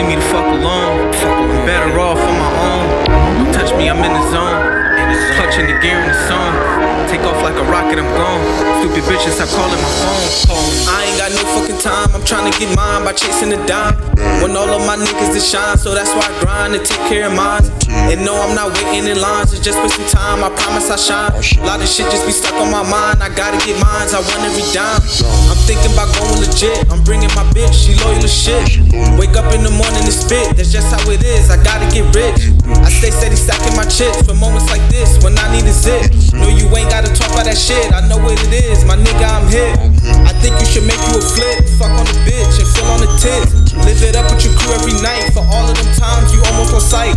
telling me to fuck alone. Better off on my own. Don't touch me, I'm in the zone. Clutching the gear in the zone. Take off like a rocket, I'm gone. Stupid bitches, I call it my phone. I ain't got no fucking time. I'm trying to get mine by chasing a dime. Want all of my niggas to shine, so that's why I grind to take care of mine. And no, I'm not waiting in lines, it's just wasting time, I promise I shine. A lot of shit just be stuck on my mind, I gotta get mines, I want every dime. I'm thinking about going legit, I'm bringing my bitch, she loyal as shit. Wake up in the morning and spit, that's just how it is, I gotta get rich. I stay steady stacking my chips for moments like this, when I need a zip. No, you ain't gotta talk about that shit, I know what it is, my nigga, I'm hip. I think you should make you a flip, fuck on the bitch and fill on the tits. Live it up with your crew every night, for all of them times you almost on sight.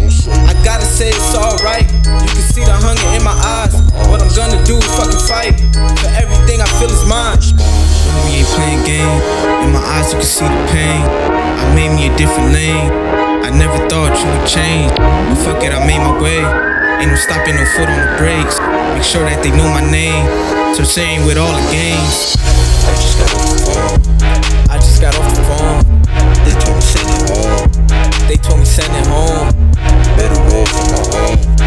I gotta say it's alright, you can see the hunger in my eyes. What I'm gonna do is fucking fight, for everything I feel is mine. We ain't playing game, in my eyes you can see the pain. I made me a different lane, I never thought you would change. But fuck it, I made my way, ain't no stopping, no foot on the brakes. Make sure that they know my name, so same with all the games. I just got off the phone. They told me send it home. Better roll for my home.